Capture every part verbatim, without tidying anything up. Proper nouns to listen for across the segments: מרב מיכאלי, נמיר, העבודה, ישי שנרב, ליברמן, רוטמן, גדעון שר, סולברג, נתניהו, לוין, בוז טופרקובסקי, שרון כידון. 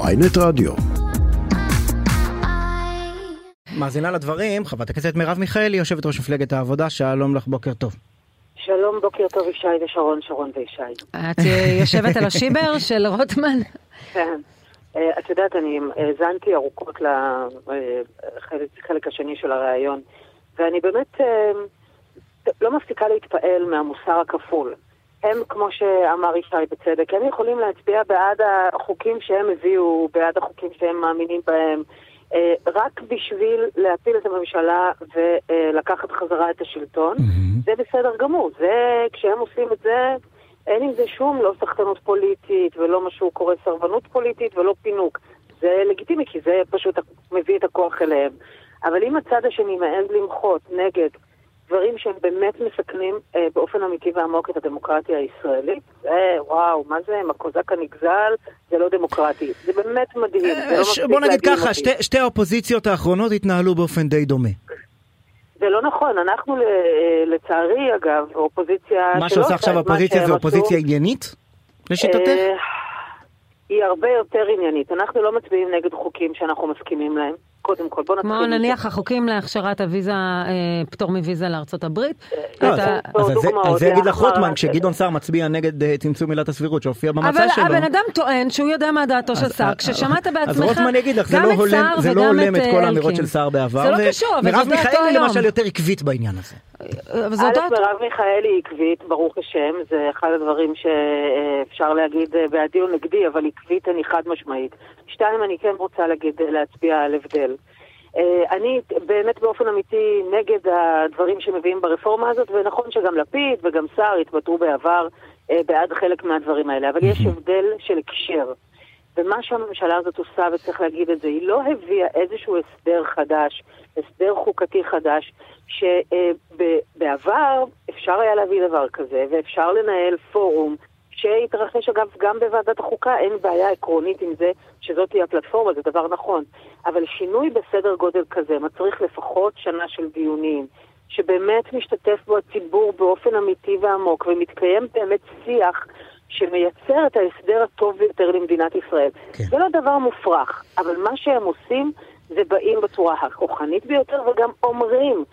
ynet רדיו. מאזינה לדברים, חברת הכנסת מרב מיכאלי, יושבת ראש מפלגת העבודה, שלום לך, בוקר טוב. שלום, בוקר טוב ישי ושרון, שרון וישי. את יושבת על השיבר של רוטמן? כן. את יודעת, אני זנתי ארוכות לחלק השני של הרעיון, ואני באמת לא מפסיקה להתפעל מהמוסר הכפול. הם, כמו שאמר ישי בצדק, הם יכולים להצביע בעד החוקים שהם הביאו, בעד החוקים שהם מאמינים בהם, רק בשביל להפיל את הממשלה ולקחת חזרה את השלטון. Mm-hmm. זה בסדר גמור. זה, כשהם עושים את זה, אין עם זה שום לא סחטנות פוליטית ולא משהו קורא סרבנות פוליטית ולא פינוק. זה לגיטימי, כי זה פשוט מביא את הכוח אליהם. אבל אם הצד השני מעין למחות נגד דברים שהם באמת מסכנים אה, באופן אמיתי ועמוק את הדמוקרטיה הישראלית. אה, וואו, מה זה? הקוזק הנגזל, זה לא דמוקרטי. זה באמת מדהים. אה, זה לא ש... בוא נגיד ככה, שתי, שתי האופוזיציות האחרונות התנהלו באופן די דומה. זה לא נכון. אנחנו לצערי, אגב, אופוזיציה... מה שעושה עכשיו אופוזיציה זה אופוזיציה עניינית? לשיטתך? אה, היא הרבה יותר עניינית. אנחנו לא מצביעים נגד חוקים שאנחנו מסכימים להם. קודם כל, בוא נתחיל. נניח החוקים להכשרת הוויזה, פטור מוויזה לארצות הברית. אז זה יגיד לחוטמן, כשגדעון שר מצביע נגד צמצום מילת הסבירות, שהופיע במצע שלו. אבל הבן אדם טוען שהוא יודע מה דעתו של שר, כששמעת בעצמך גם את שר וגם את אלקין. זה לא הולם את כל האמירות של שר בעבר. זה לא קשור, אבל מרב מיכאלי למשל יותר עקבית בעניין הזה. מרב מיכאלי עקבית, ברוך השם, זה אחד הדברים שאפשר להגיד בעדי או נגדי, אבל עקבית אני חד משמעית. שתיים, אני כן רוצה להגיד, להצביע על הבדל. אני באמת באופן אמיתי נגד הדברים שמביאים ברפורמה הזאת, ונכון שגם לפיד וגם שר התבטאו בעבר בעד חלק מהדברים האלה, אבל יש הבדל של הקשר. ומה שהממשלה הזאת עושה, וצריך להגיד את זה, היא לא הביאה איזשהו הסדר חדש, הסדר חוקתי חדש, שבעבר אפשר היה להביא דבר כזה, ואפשר לנהל פורום, שהתרחש אגב גם בוועדת החוקה, אין בעיה עקרונית עם זה שזאת תהיה הפלטפורמה, זה דבר נכון. אבל שינוי בסדר גודל כזה מצריך לפחות שנה של דיונים, שבאמת משתתף בו הציבור באופן אמיתי ועמוק, ומתקיים באמת שיח שמייצר את ההסדר הטוב ביותר למדינת ישראל. כן. זה לא דבר מופרך, אבל מה שהם עושים זה באים בצורה הכוחנית ביותר וגם אומרים,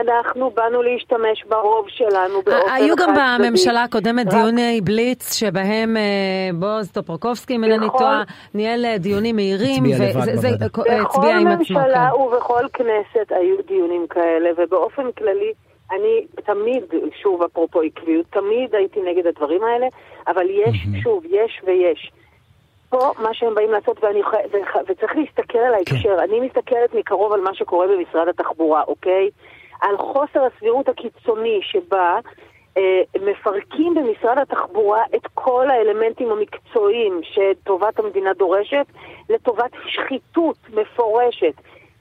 אנחנו באנו להשתמש ברוב שלנו באופן... היו גם בממשלה הקודמת דיוני בליץ, שבהם בוז טופרקובסקי, אם אני טועה, ניהל דיונים מהירים, וזה הצביע עם עצמו. בכל ממשלה ובכל כנסת היו דיונים כאלה, ובאופן כללי, אני תמיד, שוב, אפרופו עקביות, תמיד הייתי נגד הדברים האלה, אבל יש, שוב, יש ויש. פה מה שהם באים לעשות, ואני, וצריך להסתכל על ההקשר. אני מסתכלת מקרוב על מה שקורה במשרד התחבורה, אוקיי? על חוסר הסבירות הקיצוני שבה אה, מפרקים במשרד התחבורה את כל האלמנטים המקצועיים שטובת המדינה דורשת לטובת שחיתות מפורשת.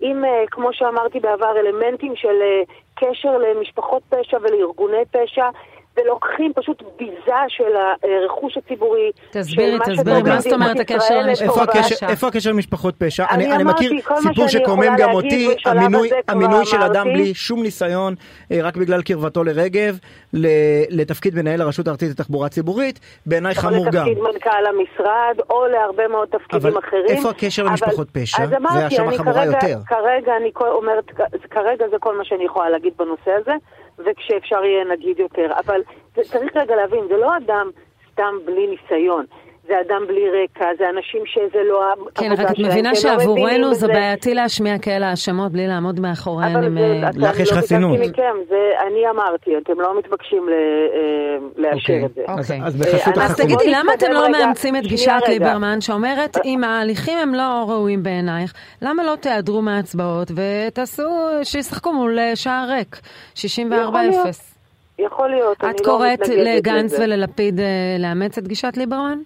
אם, אה, כמו שאמרתי בעבר, אלמנטים של אה, קשר למשפחות פשע ולארגוני פשע, ולוקחים פשוט ביזה של הרכוש הציבורי. תסבירי, תסבירי, מה זאת אומרת הקשר למשפחות פשע? איפה הקשר למשפחות פשע? אני מכיר סיפור שקומם גם אותי, המינוי של אדם בלי שום ניסיון, רק בגלל קרבתו לרגב, לתפקיד מנהל הרשות הארצית לתחבורה ציבורית, בעיניי חמור גם. או לתפקיד מנכ"ל המשרד, או להרבה מאוד תפקידים אחרים. אבל איפה הקשר למשפחות פשע? זה השמה חמורה יותר. כרגע זה כל מה שאני יכולה להגיד בנושא הזה, וכשאפשר יהיה נגיד יותר, אבל צריך רגע להבין, זה לא אדם סתם בלי ניסיון, זה אדם בלי רקע, זה אנשים שזה לא... כן, רק את מבינה שעבורנו זה בעייתי להשמיע כאלה האשמות בלי לעמוד מאחוריהם. לך יש חסינות. אני אמרתי, אתם לא מתבקשים לאשר את זה. אז תגידי, למה אתם לא מאמצים את גישת ליברמן שאומרת, אם ההליכים הם לא ראויים בעינייך, למה לא תיעדרו מההצבעות ותעשו שישחקו מול שער ריק, שישים וארבע אפס? יכול להיות. את קוראת לגנץ וללפיד לאמץ את גישת ליברמן?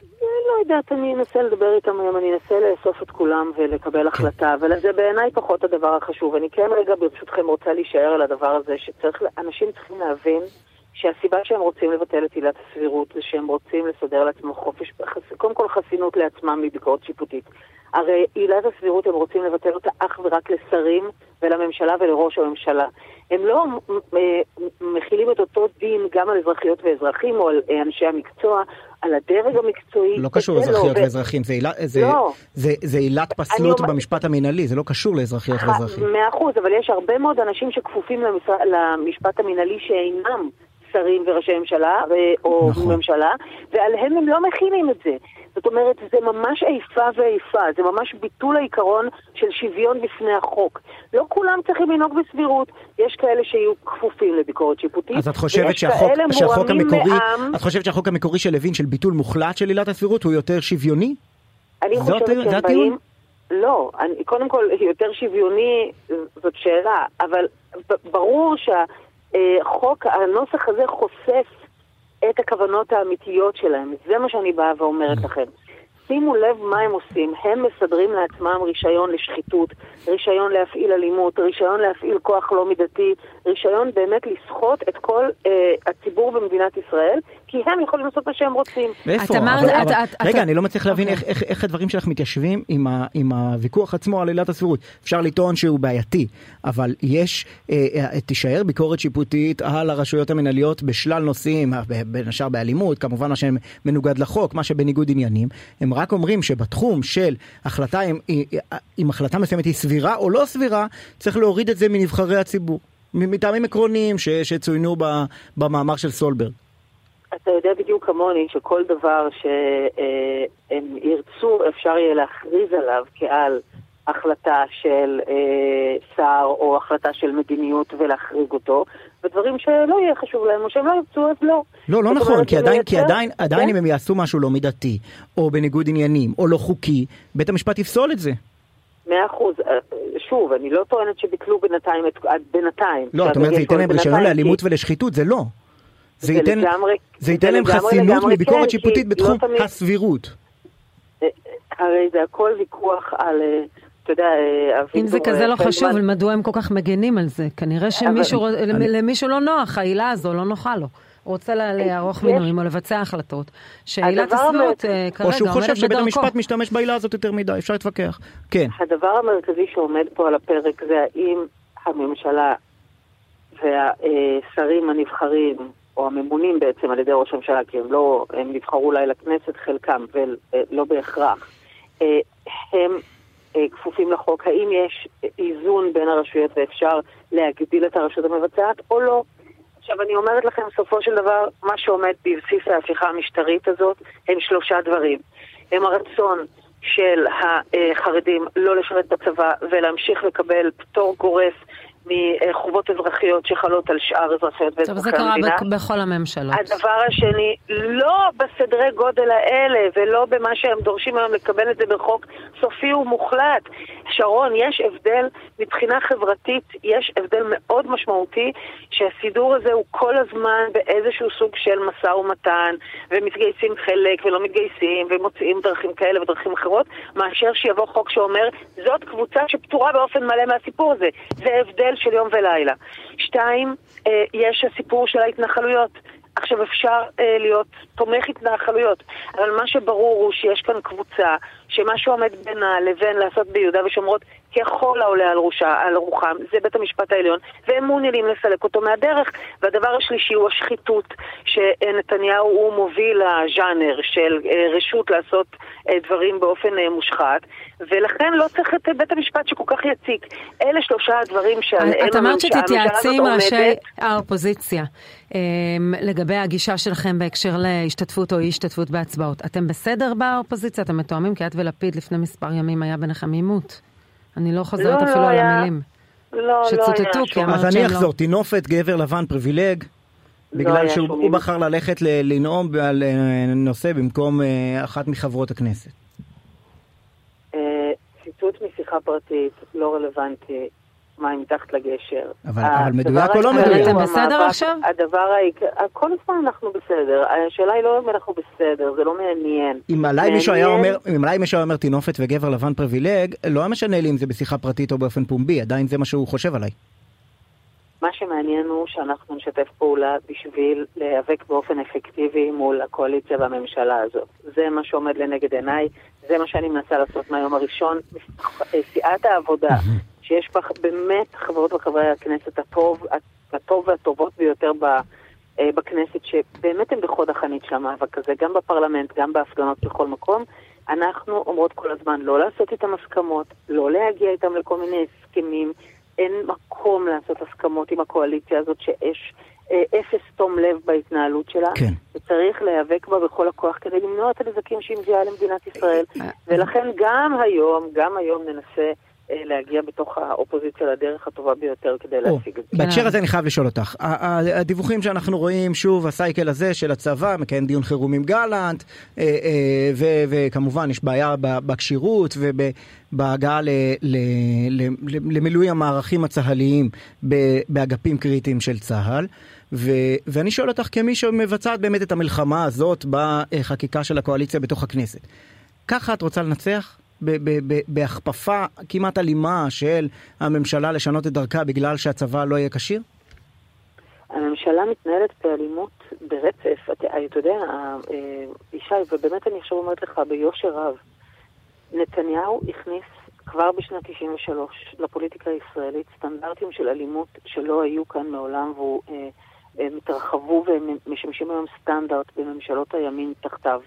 לא יודעת, אני אנסה לדבר איתם היום, אני אנסה לאסוף את כולם ולקבל החלטה, אבל זה בעיניי פחות הדבר החשוב. אני כן רגע ברשותכם רוצה להישאר על הדבר הזה, שאנשים צריכים להבין שהסיבה שהם רוצים לבטל את עילת הסבירות זה שהם רוצים לסדר לעצמם חופש, קודם כל חסינות לעצמם מביקורת שיפוטית. הרי עילת הסבירות הם רוצים לבטל אותה אך ורק לשרים ולממשלה ולראש הממשלה. הם לא מכילים את אותו דין גם על אזרחיות ואזרחים או על אנשי המקצוע, על הדרג המקצועי. לא קשור לאזרחיות ואזרחים, זה עילת פסלות במשפט המנהלי, זה לא קשור לאזרחיות ואזרחים. מאה אחוז, אבל יש הרבה מאוד אנשים שכפופים למשפט המנהלי שאינם שרים וראשי ממשלה או ממשלה, ועליהם הם לא מכילים את זה. זאת אומרת, זה ממש איפה ואיפה, זה ממש ביטול העיקרון של שוויון לפני החוק. לא כולם צריכים לנהוג בסבירות, יש כאלה שיהיו כפופים לביקורת שיפוטית. אז את חושבת שהחוק, שהחוק המקורי, מעם... את חושבת שהחוק המקורי של לוין, של ביטול מוחלט של עילת הסבירות, הוא יותר שוויוני? אני חושבת שהם באים... לא, אני, קודם כל, יותר שוויוני זאת שאלה, אבל ברור שהחוק, הנוסח הזה חושף את הכוונות האמיתיות שלהם. זה מה שאני באה ואומרת לכם. שימו לב מה הם עושים. הם מסדרים לעצמם רישיון לשחיתות, רישיון להפעיל אלימות, רישיון להפעיל כוח לא מידתי, רישיון באמת לסחוט את כל אה, הציבור במדינת ישראל, כי הם יכולים לעשות מה שהם רוצים. ואיפה? רגע, אני לא מצליח להבין איך הדברים שלך מתיישבים עם הוויכוח עצמו על עילת הסבירות. אפשר לטעון שהוא בעייתי, אבל יש, תישאר ביקורת שיפוטית על הרשויות המנהליות בשלל נושאים, בין השאר באלימות, כמובן מה שהם מנוגד לחוק, מה שבניגוד עניינים. הם רק אומרים שבתחום של החלטה, אם החלטה מסוימת היא סבירה או לא סבירה, צריך להוריד את זה מנבחרי הציבור, מטעמים עקרוניים שצוינו במאמר של סולברג. אתה יודע בדיוק כמוני שכל דבר שהם ירצו אפשר יהיה להכריז עליו כעל החלטה של שר או החלטה של מדיניות ולהכריג אותו, ודברים שלא יהיה חשוב להם או שהם לא ירצו אז לא. לא, לא נכון, כי עדיין, כי עדיין, עדיין אם הם יעשו משהו לא מידתי או בניגוד עניינים או לא חוקי, בית המשפט יפסול את זה. מאה אחוז, שוב, אני לא טוענת שביטלו בינתיים, בינתיים. לא, זאת אומרת, זה ייתן להם רישיון לאלימות ולשחיתות, זה לא. זה ייתן, זה ייתן להם חסינות מביקורת שיפוטית בתחום הסבירות. הרי זה הכל ויכוח על, אתה יודע, אם זה כזה לא חשוב, אבל מדוע הם כל כך מגנים על זה? כנראה שלמישהו לא נוח, העילה הזו לא נוחה לו. הוא רוצה להערוך מינויים או לבצע החלטות. שעילת הסבירות כרגע או שהוא חושב שבית המשפט משתמש בעילה הזאת יותר מדי, אפשר להתווכח. כן. הדבר המרכזי שעומד פה על הפרק זה האם הממשלה והשרים הנבחרים או הממונים בעצם על ידי ראש הממשלה, כי הם לא, הם נבחרו אולי לכנסת חלקם, ולא בהכרח, הם כפופים לחוק. האם יש איזון בין הרשויות ואפשר להגדיל את הרשות המבצעת או לא? עכשיו אני אומרת לכם, סופו של דבר, מה שעומד בבסיס ההפיכה המשטרית הזאת, הם שלושה דברים. הם הרצון של החרדים לא לשרת בצבא ולהמשיך לקבל פטור גורף מחובות אזרחיות שחלות על שאר אזרחיות ואזרחי המדינה. זה קרה ב- בכל הממשלות. הדבר השני, לא בסדרי גודל האלה ולא במה שהם דורשים היום לקבל את זה בחוק סופי ומוחלט. שרון, יש הבדל מבחינה חברתית, יש הבדל מאוד משמעותי שהסידור הזה הוא כל הזמן באיזשהו סוג של משא ומתן, ומתגייסים חלק ולא מתגייסים ומוצאים דרכים כאלה ודרכים אחרות, מאשר שיבוא חוק שאומר זאת קבוצה שפטורה באופן מלא מהסיפור הזה. זה הבדל של יום ולילה. שתיים, אה, יש הסיפור של ההתנחלויות. עכשיו אפשר אה, להיות תומך התנחלויות, אבל מה שברור הוא שיש כאן קבוצה שמה שעומד בינה לבין לעשות ביהודה ושומרות ככל העולה על, ראשה, על רוחם, זה בית המשפט העליון, והם מעוניינים לסלק אותו מהדרך. והדבר השלישי הוא השחיתות, שנתניהו הוא מוביל הז'אנר של רשות לעשות דברים באופן מושחת, ולכן לא צריך את בית המשפט שכל כך יציק. אלה שלושה הדברים שעליהם את אמרת שתתייעצים ראשי האופוזיציה לגבי הגישה שלכם בהקשר להשתתפות או אי השתתפות בהצבעות. אתם בסדר באופוזיציה? אתם מתואמים? כי את ולפיד לפני מספר ימים היה ביניכם עימות. אני לא חוזרת אפילו על המילים שצוטטו, כי אמרת שהם לא. אז אני אחזור, תינופת, גבר לבן, פריבילג, בגלל שהוא בחר ללכת לנאום על נושא במקום אחת מחברות הכנסת. ציטוט משיחה פרטית, לא רלוונטי, מה אם מתחת לגשר. אבל מדויק או לא מדויק? אתם בסדר עכשיו? הדבר, כל הזמן אנחנו בסדר. השאלה היא לא אם אנחנו בסדר, זה לא מעניין. אם עליי מישהו היה אומר, אם עליי מישהו אומר תינופת וגבר לבן פריבילג, לא משנה לי אם זה בשיחה פרטית או באופן פומבי, עדיין זה מה שהוא חושב עליי. מה שמעניין הוא שאנחנו נשתף פעולה בשביל להיאבק באופן אפקטיבי מול הקואליציה והממשלה הזאת. זה מה שעומד לנגד עיניי, זה מה שאני מנסה לעשות מהיום הראשון. סיעת העבודה, שיש בה באמת חברות וחברי הכנסת הטוב, הטוב והטובות ביותר בכנסת, שבאמת הם בחוד החנית של המאבק הזה, גם בפרלמנט, גם בהפגנות, בכל מקום. אנחנו אומרות כל הזמן לא לעשות איתם הסכמות, לא להגיע איתם לכל מיני הסכמים, אין מקום לעשות הסכמות עם הקואליציה הזאת שיש אפס תום לב בהתנהלות שלה, כן. וצריך להיאבק בה בכל הכוח כדי למנוע את הנזקים שהיא מביאה למדינת ישראל, ולכן גם היום, גם היום ננסה להגיע בתוך האופוזיציה לדרך הטובה ביותר כדי להשיג את זה. בהקשר הזה אני חייב לשאול אותך, הדיווחים שאנחנו רואים, שוב, הסייקל הזה של הצבא, מקיים דיון חירום עם גלנט, וכמובן יש בעיה בקשירות ובהגעה למילוי המערכים הצהליים באגפים קריטיים של צהל, ואני שואל אותך כמי שמבצעת באמת את המלחמה הזאת בחקיקה של הקואליציה בתוך הכנסת. ככה את רוצה לנצח? בהכפפה כמעט אלימה של הממשלה לשנות את דרכה בגלל שהצבא לא יהיה קשיר? הממשלה מתנהלת באלימות ברצף. אתה יודע, ישי, ובאמת אני עכשיו אומרת לך ביושר רב, נתניהו הכניס כבר בשנת תשעים ושלוש לפוליטיקה הישראלית סטנדרטים של אלימות שלא היו כאן מעולם, והוא מתרחבו ומשמשים היום סטנדרט בממשלות הימין תחתיו.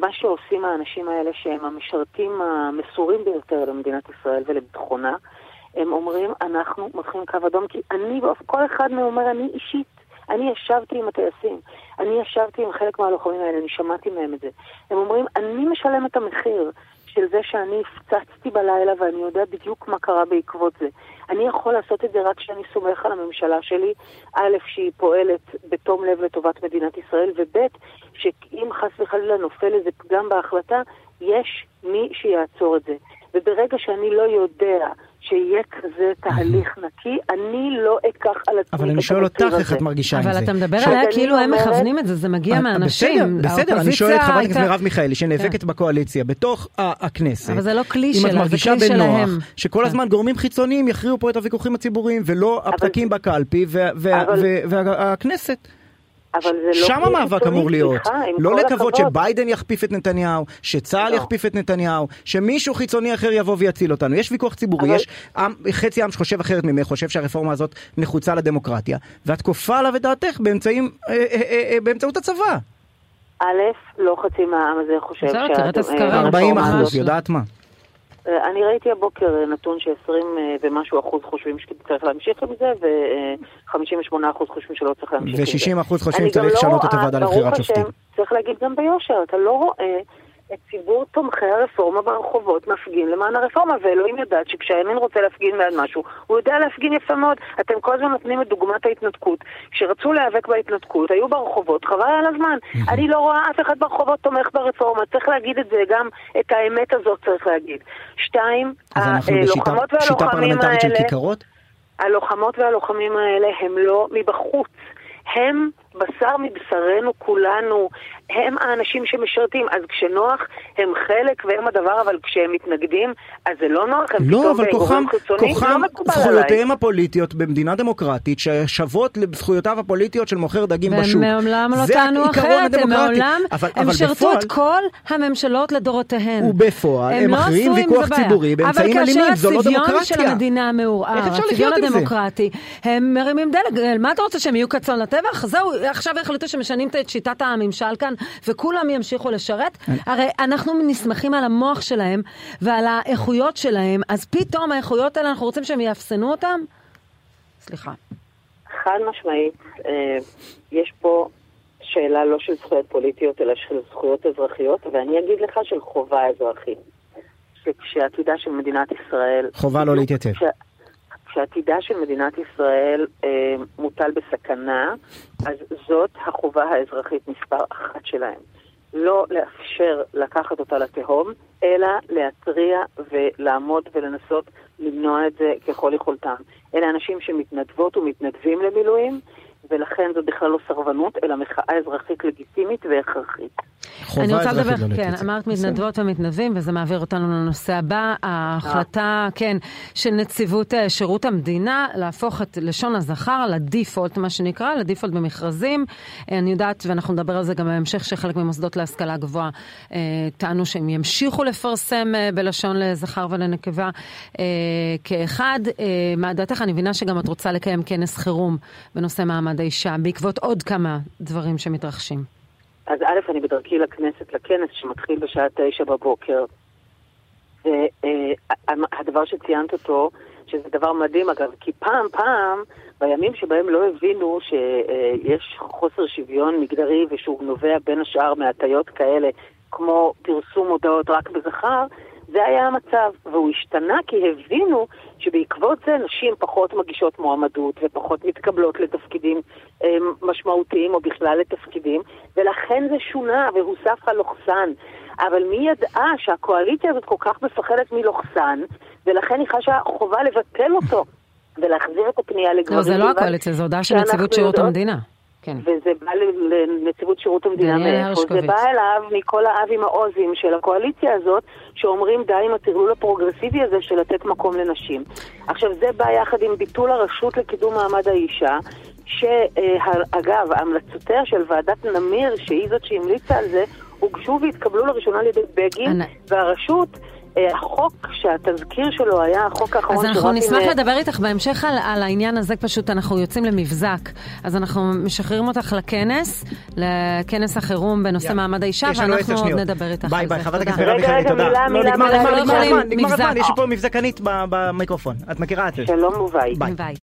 מה שעושים האנשים האלה שהם המשרתים המסורים ביותר למדינת ישראל ולביטחונה, הם אומרים אנחנו מותחים קו אדום, כי אני, כל אחד מאומר אני אישית, אני ישבתי עם הטייסים, אני ישבתי עם חלק מהלוחמים האלה, אני שמעתי מהם את זה. הם אומרים אני משלם את המחיר של זה שאני הפצצתי בלילה ואני יודע בדיוק מה קרה בעקבות זה. אני יכול לעשות את זה רק שאני סומך על הממשלה שלי, א', שהיא פועלת בתום לב לטובת מדינת ישראל, וב', שאם חס וחלילה נופל איזה פגם בהחלטה, יש מי שיעצור את זה. וברגע שאני לא יודע שיהיה כזה תהליך נקי, אני לא אקח על עצמי. אבל אני שואל אותך איך את מרגישה עם זה. אבל אתה מדבר עליה כאילו הם מכוונים את זה, זה מגיע מהאנשים. בסדר, אני שואל את חברת הכנסת מרב מיכאלי, שנאבקת בקואליציה, בתוך הכנסת. אבל זה לא כלי שלה, זה כלי שלהם. אם את מרגישה בנוח, שכל הזמן גורמים חיצוניים יכריעו פה את הוויכוחים הציבוריים, ולא הפתקים בקלפי, והכנסת. שם המאבק אמור להיות, לא לקוות שביידן יחפיף את נתניהו, שצהל יחפיף את נתניהו, שמישהו חיצוני אחר יבוא ויציל אותנו. יש ויכוח ציבורי, יש חצי עם שחושב אחרת ממך, חושב שהרפורמה הזאת נחוצה לדמוקרטיה, ואת כופה עליו את דעתך באמצעות הצבא. א', לא חצי מהעם הזה חושב ארבעים אחוז, יודעת מה? אני ראיתי הבוקר נתון שעשרים ומשהו אחוז חושבים שצריך להמשיך עם זה, ו-חמישים ושמונה אחוז חושבים שלא צריך להמשיך עם זה. ו-שישים אחוז חושבים שצריך לשנות את הוועדה לבחירת שופטים. צריך להגיד גם ביושר, אתה לא רואה את ציבור תומכי הרפורמה ברחובות מפגין למען הרפורמה, ואלוהים יודעת שכשהימין רוצה להפגין מעל משהו, הוא יודע להפגין יפה מאוד. אתם כל הזמן נותנים את דוגמת ההתנתקות. כשרצו להיאבק בהתנתקות, היו ברחובות, חבל על הזמן. אני לא רואה אף אחד ברחובות תומך ברפורמה, צריך להגיד את זה, גם את האמת הזאת צריך להגיד. שתיים, הלוחמות והלוחמים האלה, הלוחמות והלוחמים האלה הם לא מבחוץ. הם בשר מבשרנו כולנו, הם האנשים שמשרתים, אז כשנוח הם חלק והם הדבר, אבל כשהם מתנגדים אז זה לא נוח, הם לא, אבל כוחם, כוחם זכויותיהם הפוליטיות במדינה דמוקרטית ששוות לזכויותיו הפוליטיות של מוכר דגים בשוק, ומעולם לא טענו אחרת, הם מעולם הם שרתו את כל הממשלות לדורותיהן, ובפועל הם מכריעים ויכוח ציבורי באמצעים אלימים, זו לא דמוקרטיה. אבל כאשר הצביון של המדינה מעורער, הצביון הדמוקרטי, הם מרימים דגל, מה אתה רוצה שהם יהיו קצון לטבח? זהו, עכשיו החליטו שמשנים את שיטת הממשל כאן וכולם ימשיכו לשרת. הרי אנחנו נסמכים על המוח שלהם ועל האיכויות שלהם, אז פתאום האיכויות האלה אנחנו רוצים שהם יאפסנו אותם? סליחה. חד משמעית, יש פה שאלה לא של זכויות פוליטיות אלא של זכויות אזרחיות, ואני אגיד לך של חובה אזרחית, שכשעתידה של מדינת ישראל חובה לא להתייצב, כשעתידה של מדינת ישראל אה, מוטל בסכנה, אז זאת החובה האזרחית מספר אחת שלהם. לא לאפשר לקחת אותה לתהום, אלא להתריע ולעמוד ולנסות למנוע את זה ככל יכולתם. אלה אנשים שמתנדבות ומתנדבים למילואים, ולכן זו בכלל לא סרבנות, אלא מחאה אזרחית לגיטימית והכרחית. אני רוצה לדבר, כן, אמרת מתנדבות ומתנדבים, וזה מעביר אותנו לנושא הבא, ההחלטה, כן, של נציבות שירות המדינה, להפוך את לשון הזכר לדיפולט, מה שנקרא, לדיפולט במכרזים. אני יודעת, ואנחנו נדבר על זה גם בהמשך, שחלק ממוסדות להשכלה גבוהה טענו שהם ימשיכו לפרסם בלשון לזכר ולנקבה כאחד. מהדעתך, אני מבינה שגם את רוצה לקיים כנס חירום בנושא מעמד האישה, בעקבות עוד כמה דברים שמתרחשים. אז א', אני בדרכי לכנסת, לכנס שמתחיל בשעה תשע בבוקר, והדבר שציינת אותו, שזה דבר מדהים אגב, כי פעם פעם, בימים שבהם לא הבינו שיש חוסר שוויון מגדרי, ושהוא נובע בין השאר מהטיות כאלה, כמו פרסום הודעות רק בזכר, זה היה המצב, והוא השתנה כי הבינו שבעקבות זה נשים פחות מגישות מועמדות ופחות מתקבלות לתפקידים משמעותיים או בכלל לתפקידים, ולכן זה שונה והוסף הלוחסן. אבל מי ידעה שהקואליציה הזאת כל כך מפחדת מלוחסן, ולכן היא חשה חובה לבטל אותו ולהחזיר את הפנייה לגברים. לא, זה לא הקואליציה, זו הודעה של נציבות שירות המדינה. כן. וזה בא לנציבות שירות המדינה מאיפה, זה בא אליו מכל האבים העוזים של הקואליציה הזאת, שאומרים די עם התגלול הפרוגרסיבי הזה של לתת מקום לנשים. עכשיו זה בא יחד עם ביטול הרשות לקידום מעמד האישה, שאגב, המלצותיה של ועדת נמיר, שהיא זאת שהמליצה על זה, הוגשו והתקבלו לראשונה לידי בגין, והרשות... החוק שהתזכיר שלו היה החוק האחרון. אז אנחנו נשמח עם... לדבר איתך בהמשך על, על העניין הזה, פשוט אנחנו יוצאים למבזק, אז אנחנו משחררים אותך לכנס, לכנס החירום בנושא yeah. מעמד האישה, ואנחנו עוד נדבר איתך ביי ביי, חברת הכנסת מרב מיכאלי, תודה. רגע, רגע, מילה, מילה, מילה, נגמר הזמן, יש פה מבזקנית במיקרופון, את מכירה את זה. שלום וביי.